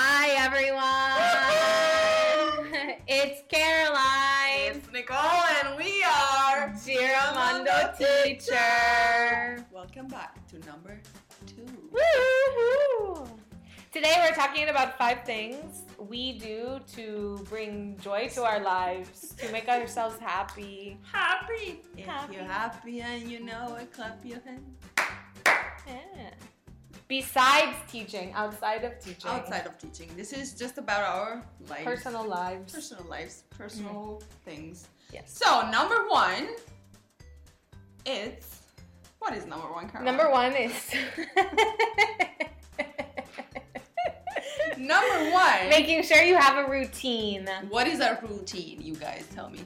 Hi everyone! It's Caroline! It's Nicole and we are Giramondo Teacher! Welcome back to number 2. Woo-hoo. Today we're talking about 5 things we do to bring joy to our lives, to make ourselves happy. Happy! If you're happy and you know it, clap your hands. Yeah. Besides teaching, outside of teaching. Outside of teaching. This is just about our lives. Personal lives. Personal lives. Personal things. Yes. So, number 1 is... What is number 1, Caroline? Number 1 is... number 1... Making sure you have a routine. What is a routine, you guys? Tell me.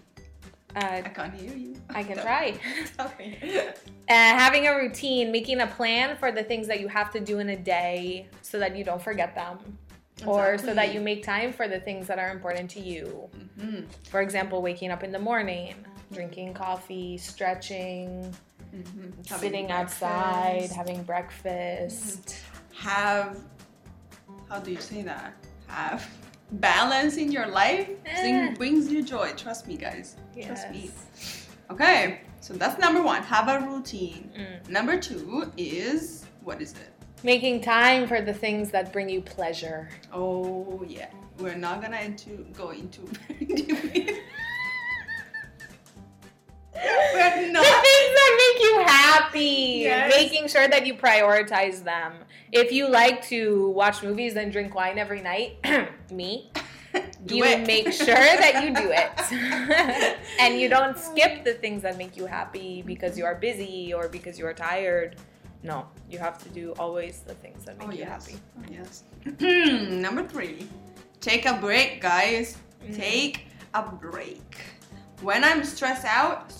I can't hear you. I can try. Okay. Having a routine, making a plan for the things that you have to do in a day so that you don't forget them. Exactly. Or so that you make time for the things that are important to you. Mm-hmm. For example, waking up in the morning, drinking coffee, stretching, sitting outside, having breakfast. Mm-hmm. How do you say that? Have... balance in your life brings you joy. Trust me, guys. Yes. Trust me. Okay, so that's number 1. Have a routine. Number 2 is, what is it? Making time for the things that bring you pleasure. Oh, yeah. We're not going to go into very deep. We're not. The things that make you happy. Yes. Making sure that you prioritize them. If you like to watch movies and drink wine every night, make sure that you do it. And you don't skip the things that make you happy because you are busy or because you are tired. No, you have to do always the things that make you happy. Oh, yes. Number 3, take a break, guys. Mm-hmm. Take a break. When I'm stressed out,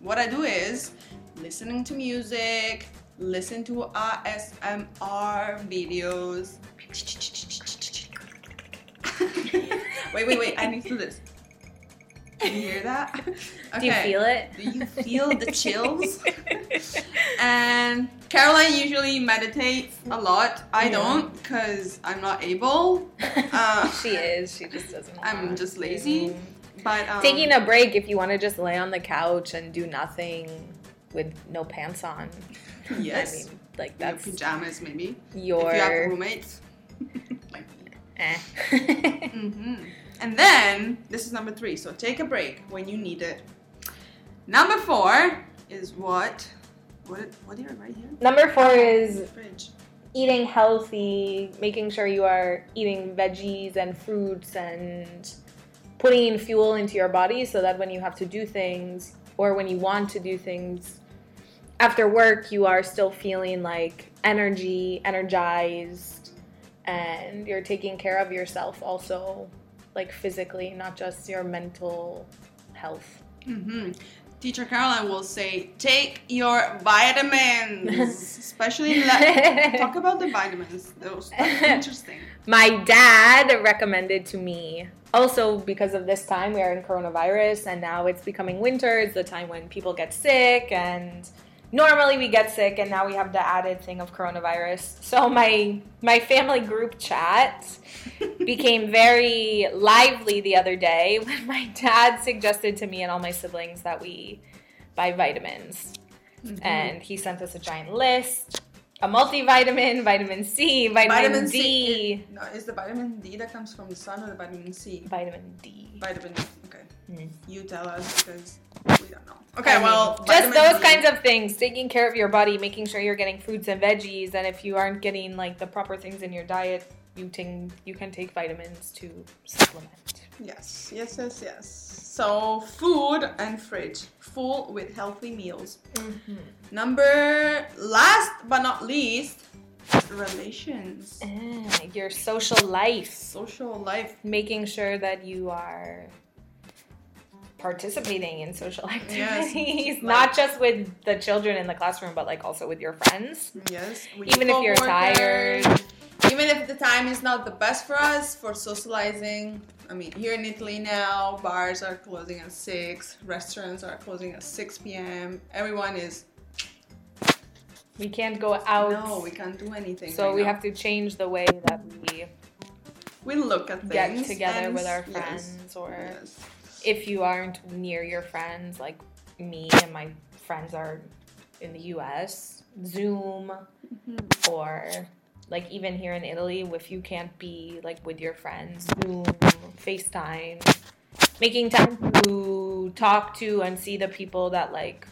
what I do is listening to music, listen to ASMR videos. Wait, I need to do this. Can you hear that? Okay. Do you feel it? Do you feel the chills? And Caroline usually meditates a lot. I don't because I'm not able. She is. She just doesn't. I'm just lazy. But, taking a break if you want to just lay on the couch and do nothing with no pants on. Yes. I mean, like that's your pajamas maybe. If you have roommates. Like, And then this is number 3. So take a break when you need it. Number 4 is what? What do you write here? Number 4 is eating healthy, making sure you are eating veggies and fruits and putting in fuel into your body so that when you have to do things or when you want to do things after work, you are still feeling like energized, and you're taking care of yourself also, like physically, not just your mental health. Mm-hmm. Teacher Caroline will say, take your vitamins, especially talk about the vitamins. That's interesting. My dad recommended to me, also because of this time, we are in coronavirus and now it's becoming winter. It's the time when people get sick and normally we get sick and now we have the added thing of coronavirus. So my family group chat became very lively the other day when my dad suggested to me and all my siblings that we buy vitamins. Mm-hmm. And he sent us a giant list. A multivitamin, vitamin C, vitamin D. Is the vitamin D that comes from the sun or the vitamin C? Vitamin D. Vitamin D, okay. Mm. You tell us because we don't know. Okay, just those kinds of things. Taking care of your body, making sure you're getting fruits and veggies. And if you aren't getting like the proper things in your diet, you can take vitamins to supplement. Yes. So food and fridge full with healthy meals. Mm-hmm. Last but not least, relations. Your social life. Making sure that you are participating in social activities, not just with the children in the classroom, but like also with your friends. Yes. Even if you're tired. Even if the time is not the best for us for socializing, I mean, here in Italy now, bars are closing at 6, restaurants are closing at 6 p.m. Everyone is We can't go out. No, we can't do anything. So we have to change the way that we look at things. Get together with our friends, or if you aren't near your friends, like me and my friends are in the US, Zoom, or like even here in Italy, if you can't be like with your friends, Zoom, FaceTime, making time to talk to and see the people that like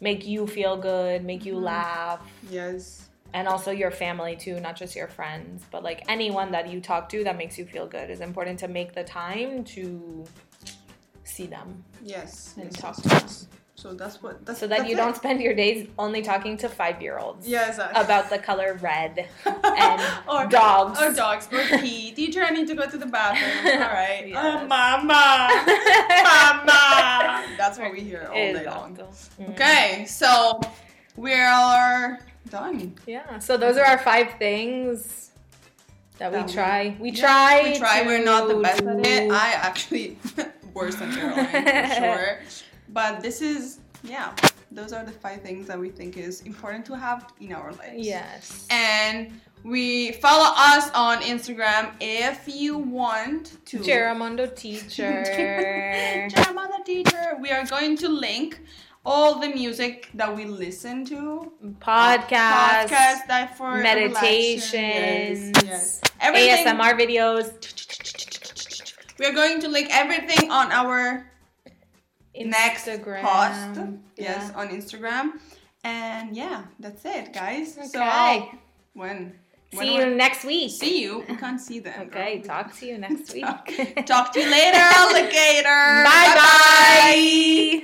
make you feel good, make you laugh. Yes. And also your family too, not just your friends, but like anyone that you talk to that makes you feel good. It's important to make the time to see them. Yes. And talk to them. So that's what. That's, so that that's you don't spend your days only talking to 5-year-olds. Yeah, exactly. About the color red and or dogs. Or dogs. Or pee. Teacher, I need to go to the bathroom. All right. Yes. Oh, mama. Mama. That's what we hear all day long. Okay, so we are done. Yeah. So those are our 5 things that we try. We try. We're not the best at it. I actually worse than Caroline for sure. But this is, those are the 5 things that we think is important to have in our lives. Yes. And we follow us on Instagram if you want to. Giramondo Teacher. Giramondo Teacher. We are going to link all the music that we listen to. Podcasts that for meditations. Yes. Everything. ASMR videos. We are going to link everything on our Instagram. Next post, on Instagram, and that's it, guys. Okay. So when see you next week. See you. We can't see them. Okay, talk to you next week. Talk to you later, alligator. Bye bye.